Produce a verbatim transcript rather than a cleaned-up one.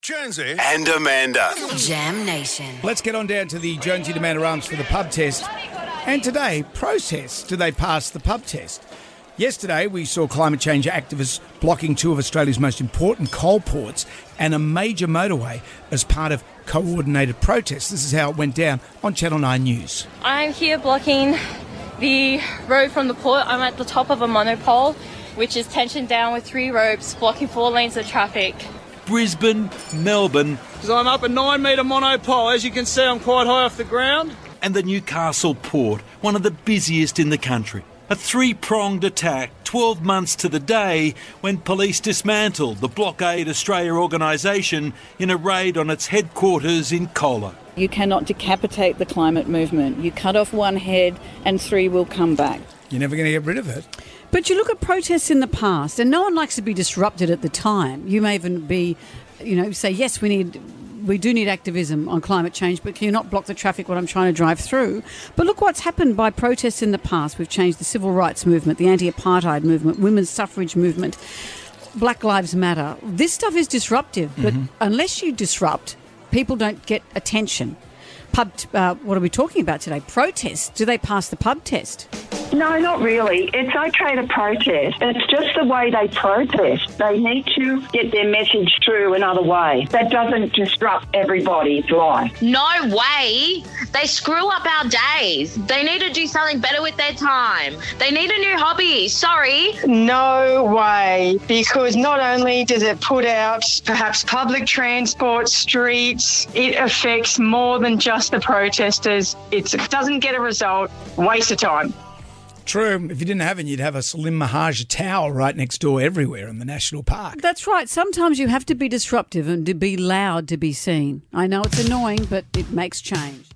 Jonesy and Amanda. Jam Nation. Let's get on down to the Jonesy and Amanda Arms for the pub test. And today, process. Do they pass the pub test? Yesterday, we saw climate change activists blocking two of Australia's most important coal ports and a major motorway as part of coordinated protests. This is how it went down on Channel nine News. I'm here blocking the road from the port. I'm at the top of a monopole, which is tensioned down with three ropes, blocking four lanes of traffic. Brisbane, Melbourne. Because I'm up a nine metre monopole. As you can see, I'm quite high off the ground. And the Newcastle port, one of the busiest in the country. A three-pronged attack, twelve months to the day, when police dismantled the Blockade Australia organisation in a raid on its headquarters in Colo. You cannot decapitate the climate movement. You cut off one head and three will come back. You're never going to get rid of it. But you look at protests in the past, and no one likes to be disrupted at the time. You may even be, you know, say, yes, we need, we do need activism on climate change, but can you not block the traffic when I'm trying to drive through? But look what's happened by protests in the past. We've changed the civil rights movement, the anti-apartheid movement, women's suffrage movement, Black Lives Matter. This stuff is disruptive, mm-hmm. but unless you disrupt, people don't get attention. Pub, uh, what are we talking about today? Protests. Do they pass the pub test? No, not really. It's okay to protest. It's just the way they protest. They need to get their message through another way. That doesn't disrupt everybody's life. No way. They screw up our days. They need to do something better with their time. They need a new hobby. Sorry. No way. Because not only does it put out perhaps public transport, streets, it affects more than just the protesters. It's, it doesn't get a result. Waste of time. True. If you didn't have it, you'd have a Salim Mehajer towel right next door everywhere in the national park. That's right. Sometimes you have to be disruptive and to be loud to be seen. I know it's annoying, but it makes change.